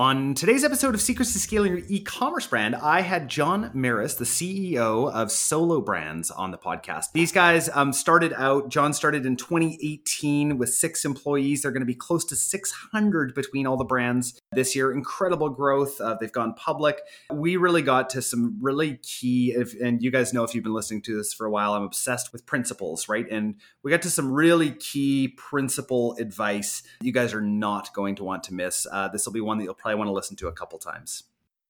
On today's episode of Secrets to Scaling Your E-Commerce Brand, I had John Merris, the CEO of Solo Brands, on the podcast. These guys John started in 2018 with 6 employees. They're going to be close to 600 between all the brands this year. Incredible growth. They've gone public. We really got to some really key, and you guys know if you've been listening to this for a while, I'm obsessed with principles, right? And we got to some really key principle advice you guys are not going to want to miss. This will be one that you'll probably want to listen to a couple times.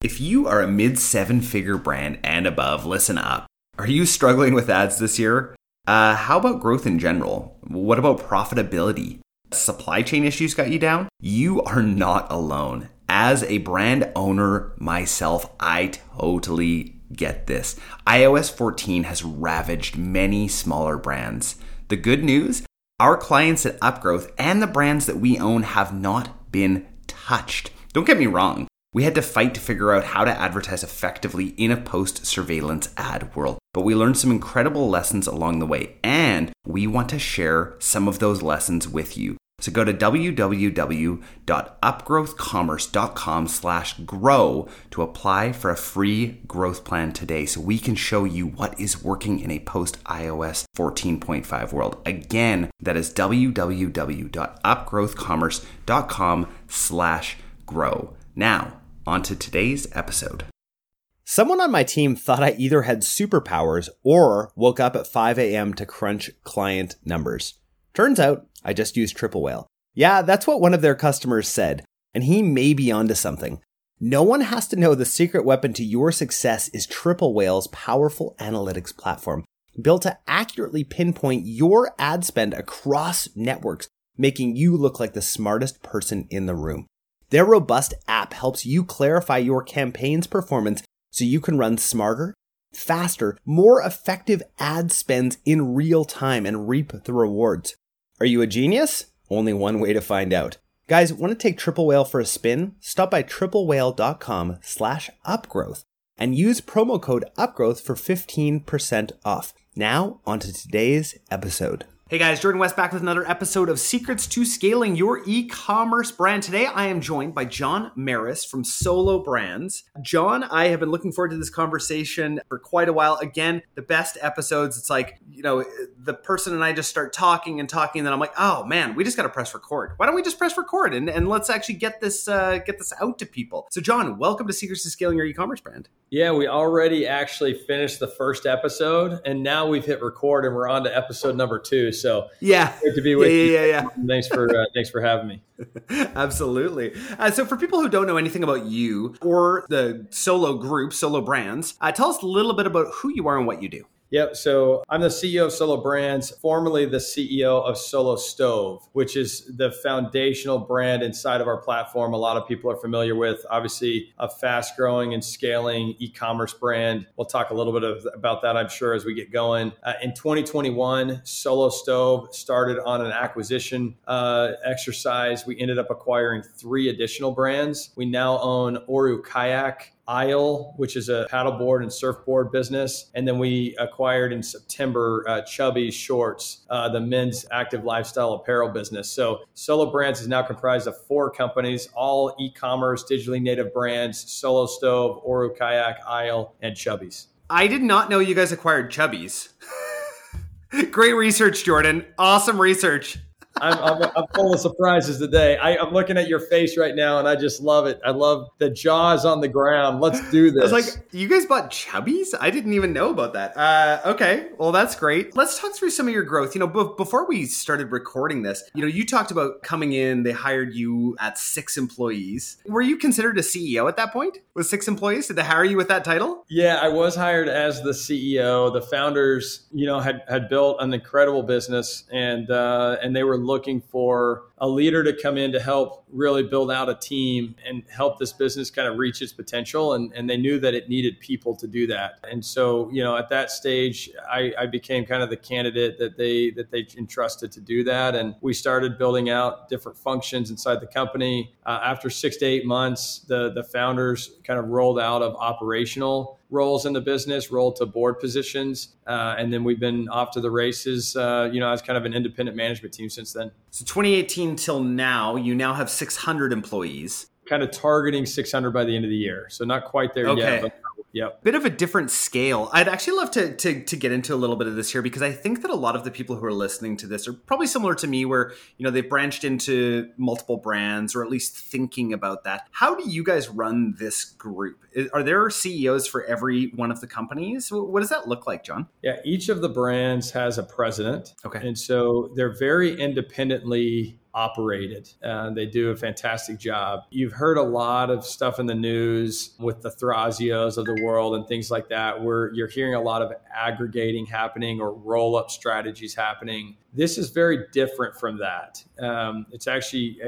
If you are a mid-7-figure brand and above, listen up. Are you struggling with ads this year? How about growth in general? What about profitability? Supply chain issues got you down? You are not alone. As a brand owner myself, I totally get this. iOS 14 has ravaged many smaller brands. The good news, our clients at Upgrowth and the brands that we own have not been touched. Don't get me wrong, we had to fight to figure out how to advertise effectively in a post-surveillance ad world, but we learned some incredible lessons along the way, and we want to share some of those lessons with you. So go to www.upgrowthcommerce.com/grow to apply for a free growth plan today so we can show you what is working in a post-iOS 14.5 world. Again, that is www.upgrowthcommerce.com/grow. Now, on to today's episode. Someone on my team thought I either had superpowers or woke up at 5 a.m. to crunch client numbers. Turns out, I just used Triple Whale. Yeah, that's what one of their customers said, and he may be onto something. No one has to know the secret weapon to your success is Triple Whale's powerful analytics platform, built to accurately pinpoint your ad spend across networks, making you look like the smartest person in the room. Their robust app helps you clarify your campaign's performance so you can run smarter, faster, more effective ad spends in real time and reap the rewards. Are you a genius? Only one way to find out. Guys, want to take Triple Whale for a spin? Stop by triplewhale.com/upgrowth and use promo code upgrowth for 15% off. Now, on to today's episode. Hey guys, Jordan West back with another episode of Secrets to Scaling Your E-Commerce Brand. Today, I am joined by John Merris from Solo Brands. John, I have been looking forward to this conversation for quite a while. Again, the best episodes, it's like, you know, the person and I just start talking and talking, and then I'm like, oh man, we just got to press record. Why don't we just press record and let's actually get this out to people. So John, welcome to Secrets to Scaling Your E-Commerce Brand. Yeah, we already actually finished the first episode, and now we've hit record, and we're on to episode number 2. So yeah, great to be with you. Yeah. Thanks for having me. Absolutely. So for people who don't know anything about you or the Solo Group, Solo Brands, tell us a little bit about who you are and what you do. Yep. So I'm the CEO of Solo Brands, formerly the CEO of Solo Stove, which is the foundational brand inside of our platform. A lot of people are familiar with, obviously, a fast growing and scaling e-commerce brand. We'll talk a little bit about that, I'm sure, as we get going. In 2021, Solo Stove started on an acquisition exercise. We ended up acquiring 3 additional brands. We now own Oru Kayak, Aisle, which is a paddleboard and surfboard business. And then we acquired in September Chubby's Shorts, the men's active lifestyle apparel business. So Solo Brands is now comprised of 4 companies, all e-commerce, digitally native brands: Solo Stove, Oru Kayak, Aisle, and Chubby's. I did not know you guys acquired Chubby's. Great research, Jordan. Awesome research. I'm full of surprises today. I'm looking at your face right now, and I just love it. I love the jaws on the ground. Let's do this. I was like, you guys bought Chubby's? I didn't even know about that. Okay, well, that's great. Let's talk through some of your growth. You know, before we started recording this, you know, you talked about coming in, they hired you at 6 employees. Were you considered a CEO at that point? With 6 employees? Did they hire you with that title? Yeah, I was hired as the CEO. The founders, you know, had built an incredible business, and they were looking for a leader to come in to help really build out a team and help this business kind of reach its potential. And they knew that it needed people to do that. And so, you know, at that stage, I became kind of the candidate that they entrusted to do that. And we started building out different functions inside the company. After 6 to 8 months, the founders kind of rolled out of operational roles in the business, rolled to board positions. And then we've been off to the races, you know, as kind of an independent management team since then. So 2018 till now, you now have 600 employees. kind of targeting 600 by the end of the year. So not quite there yet. But yep. Bit of a different scale. I'd actually love to get into a little bit of this here, because I think that a lot of the people who are listening to this are probably similar to me, where, you know, they've branched into multiple brands, or at least thinking about that. How do you guys run this group? Are there CEOs for every one of the companies? What does that look like, John? Yeah, each of the brands has a president. Okay. And so they're very independently operated. They do a fantastic job. You've heard a lot of stuff in the news with the Thrasios of the world and things like that, where you're hearing a lot of aggregating happening or roll-up strategies happening. This is very different from that. It's actually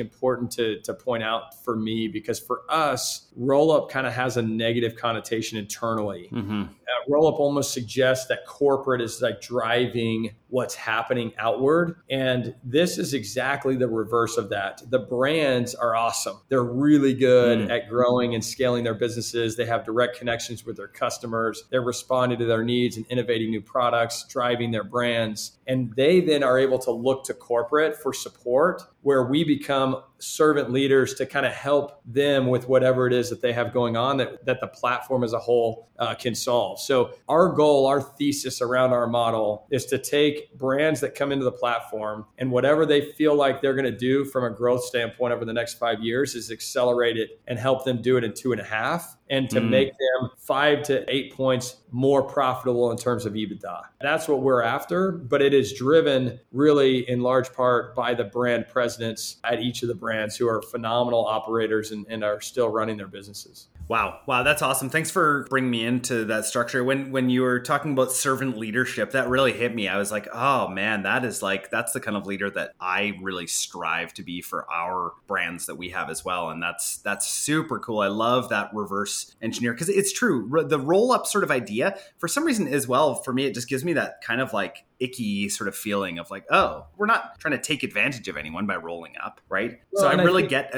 important to point out for me, because for us, roll-up kind of has a negative connotation internally. Mm-hmm. Roll-up almost suggests that corporate is like driving what's happening outward. And this is exactly the reverse of that. The brands are awesome. They're really good at growing and scaling their businesses. They have direct connections with their customers. They're responding to their needs and innovating new products, driving their brands. And they then are able to look to corporate for support, where we become servant leaders to kind of help them with whatever it is that they have going on that the platform as a whole can solve. So our goal, our thesis around our model is to take brands that come into the platform, and whatever they feel like they're going to do from a growth standpoint over the next 5 years is accelerate it and help them do it in 2.5. And to make them 5 to 8 points more profitable in terms of EBITDA. That's what we're after, but it is driven really in large part by the brand presidents at each of the brands, who are phenomenal operators and are still running their businesses. Wow, that's awesome. Thanks for bringing me into that structure. When you were talking about servant leadership, that really hit me. I was like, oh man, that's the kind of leader that I really strive to be for our brands that we have as well. And that's super cool. I love that reverse engineer, because it's true. The roll-up sort of idea, for some reason as well, for me, it just gives me that kind of like icky sort of feeling of like, oh, we're not trying to take advantage of anyone by rolling up, right? Well, so I really get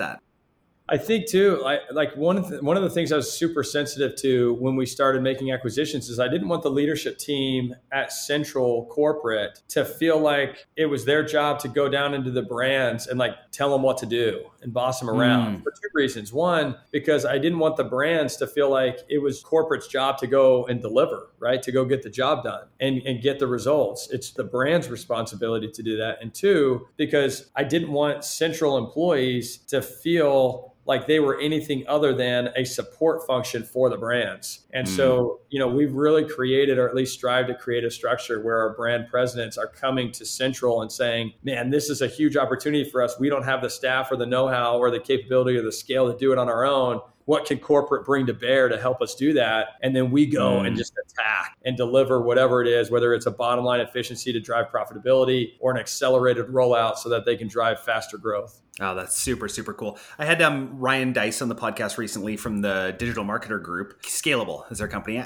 that. I think too, one of the things I was super sensitive to when we started making acquisitions is I didn't want the leadership team at Central Corporate to feel like it was their job to go down into the brands and like tell them what to do and boss them around for two reasons. One, because I didn't want the brands to feel like it was corporate's job to go and deliver, right? To go get the job done and get the results. It's the brand's responsibility to do that. And two, because I didn't want Central employees to feel like they were anything other than a support function for the brands. And so, you know, we've really created, or at least strive to create, a structure where our brand presidents are coming to Central and saying, man, this is a huge opportunity for us. We don't have the staff or the know-how or the capability or the scale to do it on our own. What can corporate bring to bear to help us do that? And then we go and just attack and deliver whatever it is, whether it's a bottom line efficiency to drive profitability or an accelerated rollout so that they can drive faster growth. Oh, that's super, super cool. I had Ryan Dice on the podcast recently from the Digital Marketer Group. Scalable is their company. I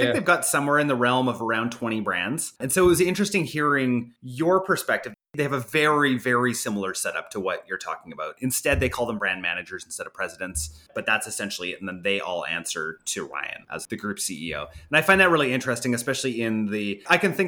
think they've got somewhere in the realm of around 20 brands. And so it was interesting hearing your perspective. They have a very, very similar setup to what you're talking about. Instead, they call them brand managers instead of presidents, but that's essentially it. And then they all answer to Ryan as the group CEO. And I find that really interesting, especially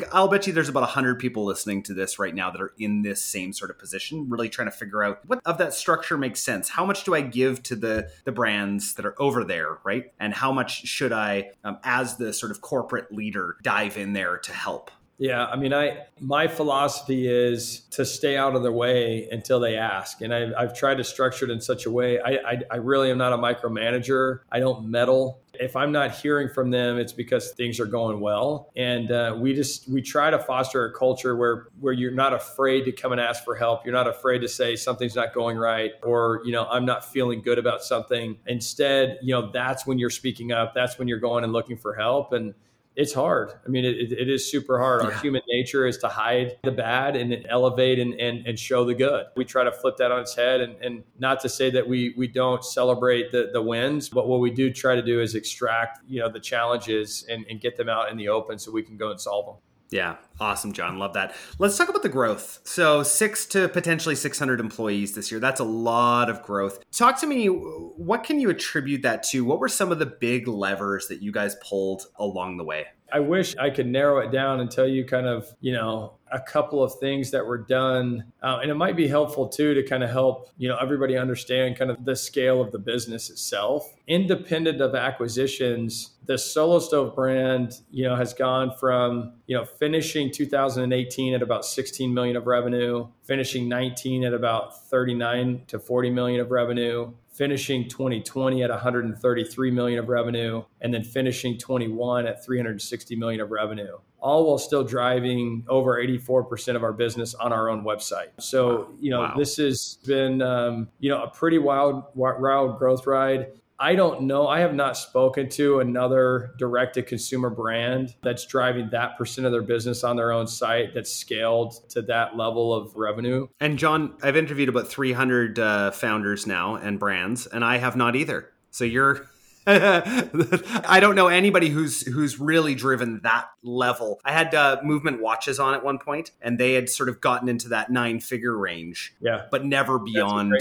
I'll bet you there's about 100 people listening to this right now that are in this same sort of position, really trying to figure out what of that structure makes sense. How much do I give to the brands that are over there, right? And how much should I, as the sort of corporate leader, dive in there to help? Yeah, I mean, my philosophy is to stay out of their way until they ask. And I've tried to structure it in such a way. I really am not a micromanager. I don't meddle. If I'm not hearing from them, it's because things are going well. And we try to foster a culture where you're not afraid to come and ask for help. You're not afraid to say something's not going right, or, you know, I'm not feeling good about something. Instead, you know, that's when you're speaking up. That's when you're going and looking for help. And it's hard. I mean, it is super hard. Our human nature is to hide the bad and elevate and show the good. We try to flip that on its head, and not to say that we don't celebrate the wins, but what we do try to do is extract, you know, the challenges and get them out in the open so we can go and solve them. Yeah. Awesome, John. Love that. Let's talk about the growth. So 6 to potentially 600 employees this year. That's a lot of growth. Talk to me, what can you attribute that to? What were some of the big levers that you guys pulled along the way? I wish I could narrow it down and tell you kind of, you know, a couple of things that were done. And it might be helpful too, to kind of help, everybody understand kind of the scale of the business itself. Independent of acquisitions, the Solo Stove brand, has gone from, finishing 2018 at about $16 million of revenue, finishing 19 at about 39 to 40 million of revenue, finishing 2020 at $133 million of revenue, and then finishing 21 at $360 million of revenue, all while still driving over 84% of our business on our own website. So, this has been, a pretty wild growth ride. I don't know. I have not spoken to another direct-to-consumer brand that's driving that percent of their business on their own site that's scaled to that level of revenue. And John, I've interviewed about 300 founders now and brands, and I have not either. So you're... I don't know anybody who's really driven that level. I had Movement watches on at one point, and they had sort of gotten into that 9-figure range, but never beyond,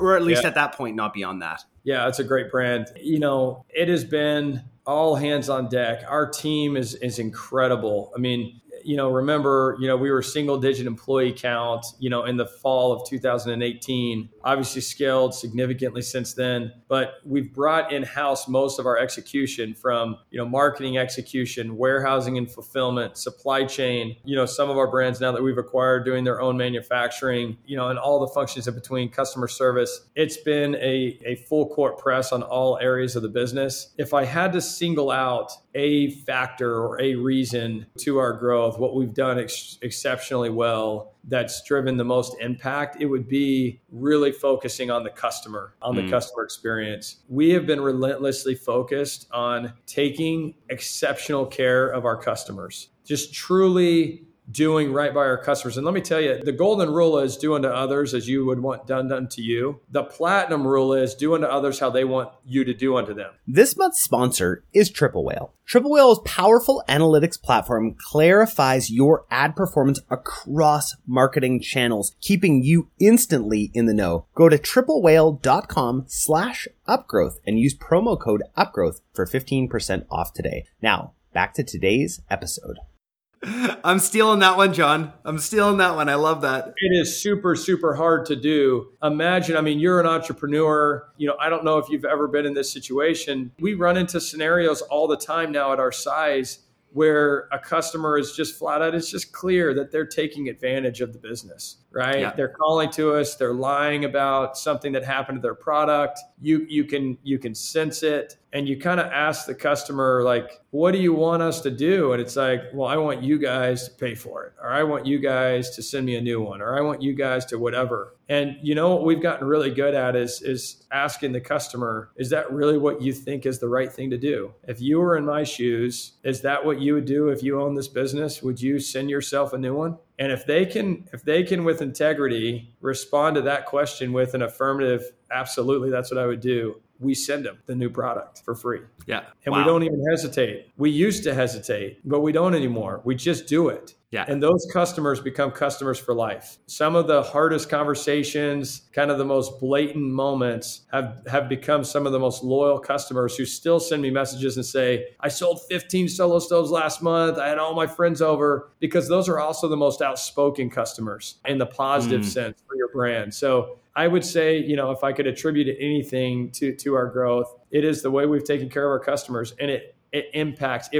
or at least at that point, not beyond that. Yeah, that's a great brand. It has been all hands on deck. Our team is incredible. I mean, remember, we were single digit employee count, in the fall of 2018, obviously scaled significantly since then, but we've brought in-house most of our execution from, marketing execution, warehousing and fulfillment, supply chain, some of our brands now that we've acquired doing their own manufacturing, and all the functions in between, customer service. It's been a full court press on all areas of the business. If I had to single out a factor or a reason to our growth, what we've done exceptionally well that's driven the most impact, it would be really focusing on the customer, on the customer experience. We have been relentlessly focused on taking exceptional care of our customers, just truly doing right by our customers. And let me tell you, the golden rule is do unto others as you would want done to you. The platinum rule is do unto others how they want you to do unto them. This month's sponsor is Triple Whale. Triple Whale's powerful analytics platform clarifies your ad performance across marketing channels, keeping you instantly in the know. Go to triplewhale.com/upgrowth and use promo code upgrowth for 15% off today. Now, back to today's episode. I'm stealing that one, John. I'm stealing that one. I love that. It is super, super hard to do. Imagine, you're an entrepreneur. I don't know if you've ever been in this situation. We run into scenarios all the time now at our size where a customer is just flat out, it's just clear that they're taking advantage of the business, right? Yeah. They're calling to us, they're lying about something that happened to their product. You can sense it. And you kind of ask the customer, like, what do you want us to do? And it's like, well, I want you guys to pay for it, or I want you guys to send me a new one, or I want you guys to whatever. And what we've gotten really good at is asking the customer, is that really what you think is the right thing to do? If you were in my shoes, is that what you would do if you own this business? Would you send yourself a new one? And if they can with integrity respond to that question with an affirmative, absolutely, that's what I would do, we send them the new product for free. Yeah. And we don't even hesitate. We used to hesitate, but we don't anymore. We just do it. Yeah. And those customers become customers for life. Some of the hardest conversations, kind of the most blatant moments have become some of the most loyal customers who still send me messages and say, I sold 15 Solo Stoves last month. I had all my friends over, because those are also the most outspoken customers in the positive sense for your brand. So I would say, if I could attribute anything to our growth, it is the way we've taken care of our customers, and it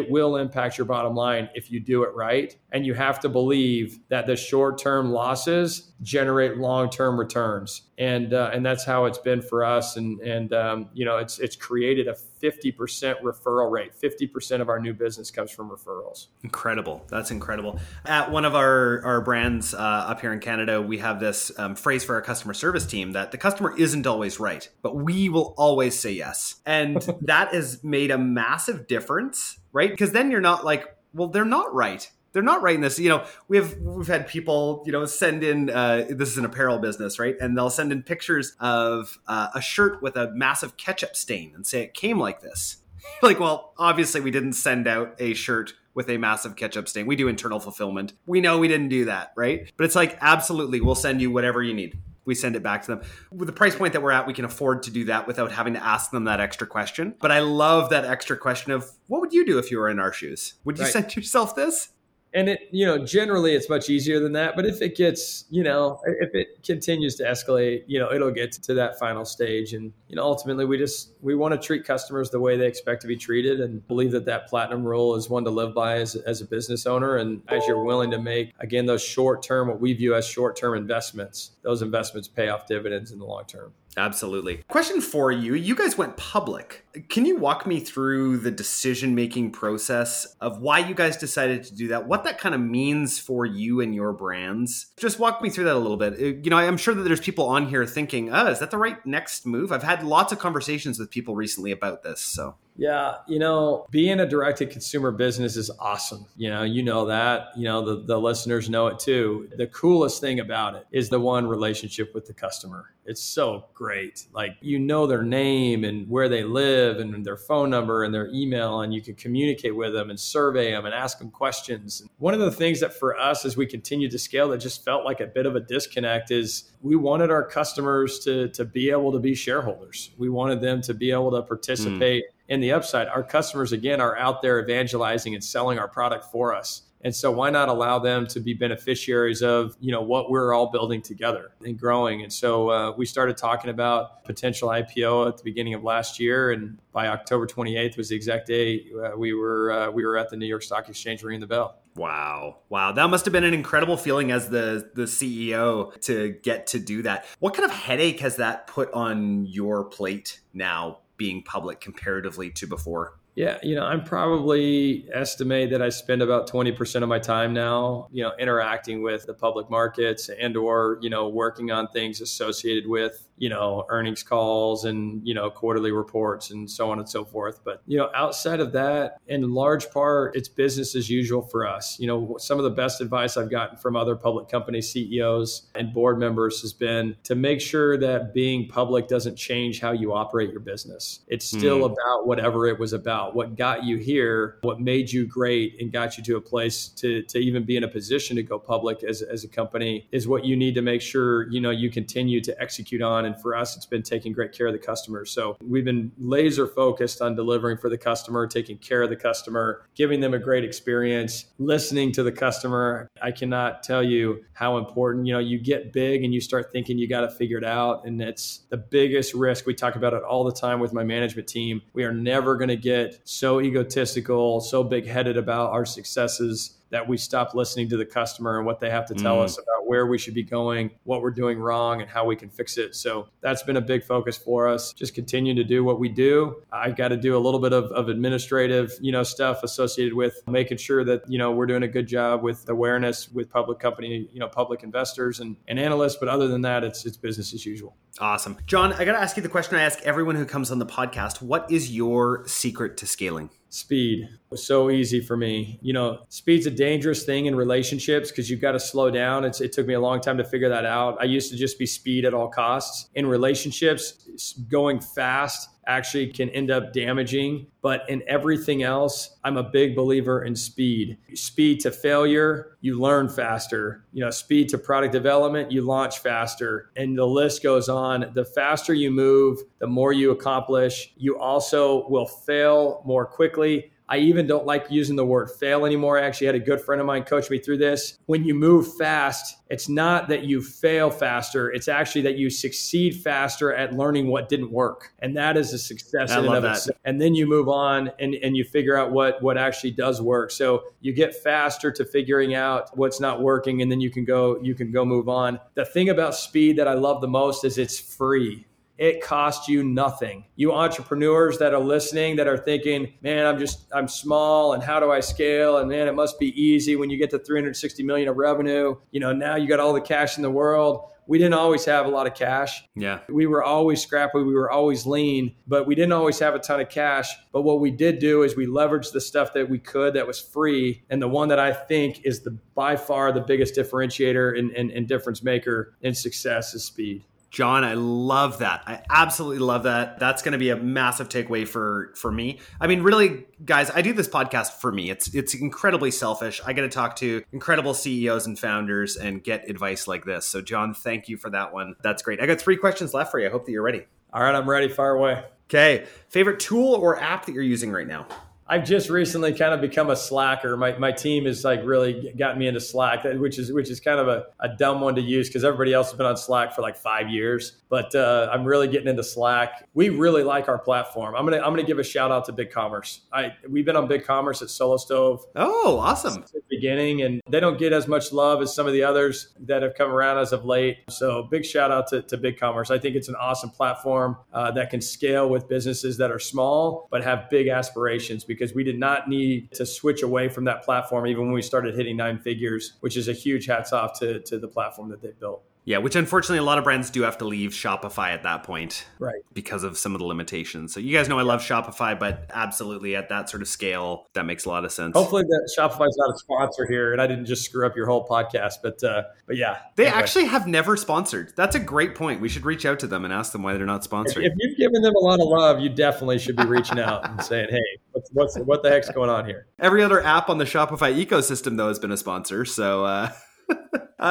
will impact your bottom line if you do it right. And you have to believe that the short-term losses generate long-term returns. And that's how it's been for us. And it's created a 50% referral rate. 50% of our new business comes from referrals. Incredible. That's incredible. At one of our brands up here in Canada, we have this phrase for our customer service team that the customer isn't always right, but we will always say yes. And that has made a massive difference, right? Because then you're not like, well, they're not right. They're not writing this. We've had people, send in, this is an apparel business, right? And they'll send in pictures of a shirt with a massive ketchup stain and say it came like this. Like, well, obviously we didn't send out a shirt with a massive ketchup stain. We do internal fulfillment. We know we didn't do that, right? But it's like, absolutely, we'll send you whatever you need. We send it back to them. With the price point that we're at, we can afford to do that without having to ask them that extra question. But I love that extra question of, what would you do if you were in our shoes? Would you send yourself this? And it, you know, generally it's much easier than that. But if it gets, you know, if it continues to escalate, you know, it'll get to that final stage. And, you know, ultimately we want to treat customers the way they expect to be treated, and believe that that platinum rule is one to live by as a business owner. And as you're willing to make, again, those short-term, what we view as short-term investments, those investments pay off dividends in the long term. Absolutely. Question for you. You guys went public. Can you walk me through the decision-making process of why you guys decided to do that? What that kind of means for you and your brands? Just walk me through that a little bit. You know, I'm sure that there's people on here thinking, oh, is that the right next move? I've had lots of conversations with people recently about this, so. Yeah, you know, being a direct-to-consumer business is awesome. You know that, you know, the listeners know it too. The coolest thing about it is the one relationship with the customer. It's so great. Like, you know, their name and where they live and their phone number and their email, and you can communicate with them and survey them and ask them questions. One of the things that for us, as we continued to scale, that just felt like a bit of a disconnect is we wanted our customers to be able to be shareholders. We wanted them to be able to participate in the upside. Our customers, again, are out there evangelizing and selling our product for us. And so why not allow them to be beneficiaries of, you know, what we're all building together and growing? And so we started talking about potential IPO at the beginning of last year. And by October 28th was the exact day we were at the New York Stock Exchange ringing the bell. Wow. That must have been an incredible feeling as the CEO to get to do that. What kind of headache has that put on your plate now, being public comparatively to before? Yeah, you know, I'm probably estimate that I spend about 20% of my time now, you know, interacting with the public markets and or, you know, working on things associated with, you know, earnings calls and, you know, quarterly reports and so on and so forth. But, you know, outside of that, in large part, it's business as usual for us. You know, some of the best advice I've gotten from other public company CEOs and board members has been to make sure that being public doesn't change how you operate your business. It's still about whatever it was about. What got you here, what made you great and got you to a place to even be in a position to go public as a company is what you need to make sure, you know, you continue to execute on. And for us, it's been taking great care of the customer. So we've been laser focused on delivering for the customer, taking care of the customer, giving them a great experience, listening to the customer. I cannot tell you how important, you know, you get big and you start thinking you got to figure it out. And it's the biggest risk. We talk about it all the time with my management team. We are never going to get so egotistical, so big-headed about our successes that we stop listening to the customer and what they have to tell us about where we should be going, what we're doing wrong, and how we can fix it. So that's been a big focus for us. Just continue to do what we do. I've got to do a little bit of administrative, you know, stuff associated with making sure that, you know, we're doing a good job with awareness with public company, you know, public investors and analysts. But other than that, it's business as usual. Awesome. John, I got to ask you the question I ask everyone who comes on the podcast. What is your secret to scaling? Speed was so easy for me. You know, speed's a dangerous thing in relationships because you've got to slow down. It took me a long time to figure that out. I used to just be speed at all costs. In relationships, going fast actually can end up damaging. But in everything else, I'm a big believer in speed. Speed to failure, you learn faster. You know, speed to product development, you launch faster. And the list goes on. The faster you move, the more you accomplish. You also will fail more quickly. I even don't like using the word fail anymore. I actually had a good friend of mine coach me through this. When you move fast, it's not that you fail faster. It's actually that you succeed faster at learning what didn't work. And that is a success in and of itself. And then you move on and you figure out what actually does work. So you get faster to figuring out what's not working, and then you can go move on. The thing about speed that I love the most is it's free. It costs you nothing. You entrepreneurs that are listening, that are thinking, man, I'm small and how do I scale? And man, it must be easy when you get to 360 million of revenue. You know, now you got all the cash in the world. We didn't always have a lot of cash. Yeah. We were always scrappy. We were always lean, but we didn't always have a ton of cash. But what we did do is we leveraged the stuff that we could that was free. And the one that I think is the by far the biggest differentiator and difference maker in success is speed. John, I love that. I absolutely love that. That's going to be a massive takeaway for me. I mean, really, guys, I do this podcast for me. It's incredibly selfish. I get to talk to incredible CEOs and founders and get advice like this. So, John, thank you for that one. That's great. I got 3 questions left for you. I hope that you're ready. All right, I'm ready. Fire away. Okay. Favorite tool or app that you're using right now? I've just recently kind of become a slacker. My team has like really got me into Slack, which is kind of a dumb one to use because everybody else has been on Slack for like 5 years. But I'm really getting into Slack. We really like our platform. I'm gonna give a shout out to BigCommerce. We've been on BigCommerce at Solo Stove. Oh, awesome! Since the beginning, and they don't get as much love as some of the others that have come around as of late. So big shout out to BigCommerce. I think it's an awesome platform that can scale with businesses that are small but have big aspirations. Because we did not need to switch away from that platform even when we started hitting 9 figures, which is a huge hats off to the platform that they built. Yeah, which unfortunately a lot of brands do have to leave Shopify at that point, right? Because of some of the limitations. So you guys know I love Shopify, but absolutely at that sort of scale, that makes a lot of sense. Hopefully that Shopify's not a sponsor here and I didn't just screw up your whole podcast, but yeah. They actually have never sponsored. That's a great point. We should reach out to them and ask them why they're not sponsoring. If you've given them a lot of love, you definitely should be reaching out and saying, hey, what the heck's going on here? Every other app on the Shopify ecosystem though has been a sponsor. So,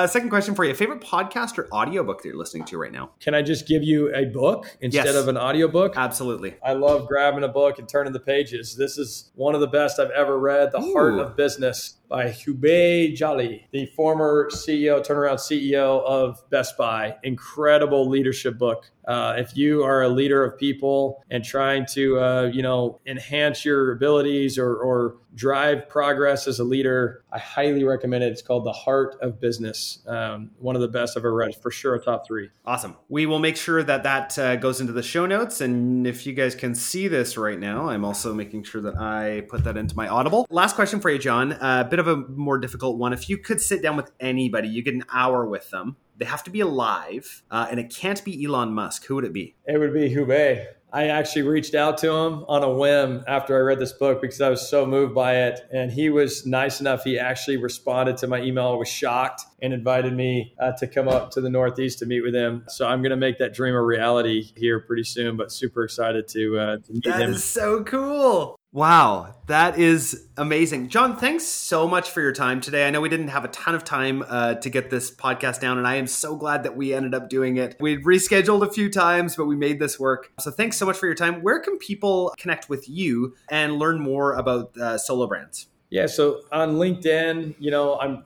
second question for you. Favorite podcast or audiobook that you're listening to right now? Can I just give you a book instead of an audiobook? Absolutely. I love grabbing a book and turning the pages. This is one of the best I've ever read, The Heart of Business by Hubert Joly, the former CEO of Best Buy. Incredible leadership book. If you are a leader of people and trying to, enhance your abilities or drive progress as a leader, I highly recommend it. It's called The Heart of Business. One of the best I've ever read, for sure a top 3. Awesome. We will make sure that goes into the show notes. And if you guys can see this right now, I'm also making sure that I put that into my Audible. Last question for you, John, a bit of a more difficult one. If you could sit down with anybody, you get an hour with them. They have to be alive, and it can't be Elon Musk. Who would it be? It would be Hubei. I actually reached out to him on a whim after I read this book because I was so moved by it. And he was nice enough. He actually responded to my email. I was shocked and invited me to come up to the Northeast to meet with him. So I'm going to make that dream a reality here pretty soon, but super excited to meet him. That is so cool. Wow, that is amazing. John, thanks so much for your time today. I know we didn't have a ton of time to get this podcast down, and I am so glad that we ended up doing it. We rescheduled a few times, but we made this work. So thanks so much for your time. Where can people connect with you and learn more about Solo Brands? Yeah, so on LinkedIn,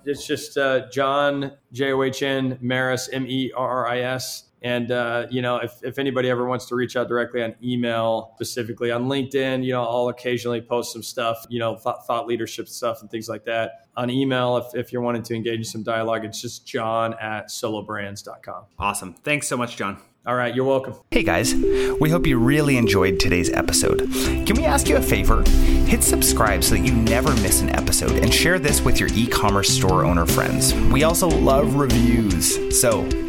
it's just John, John Merris, Merris. And, if anybody ever wants to reach out directly on email, specifically on LinkedIn, I'll occasionally post some stuff, thought leadership stuff and things like that. On email, if you're wanting to engage in some dialogue, it's just john@solobrands.com. Awesome. Thanks so much, John. All right. You're welcome. Hey guys, we hope you really enjoyed today's episode. Can we ask you a favor? Hit subscribe so that you never miss an episode and share this with your e-commerce store owner friends. We also love reviews. So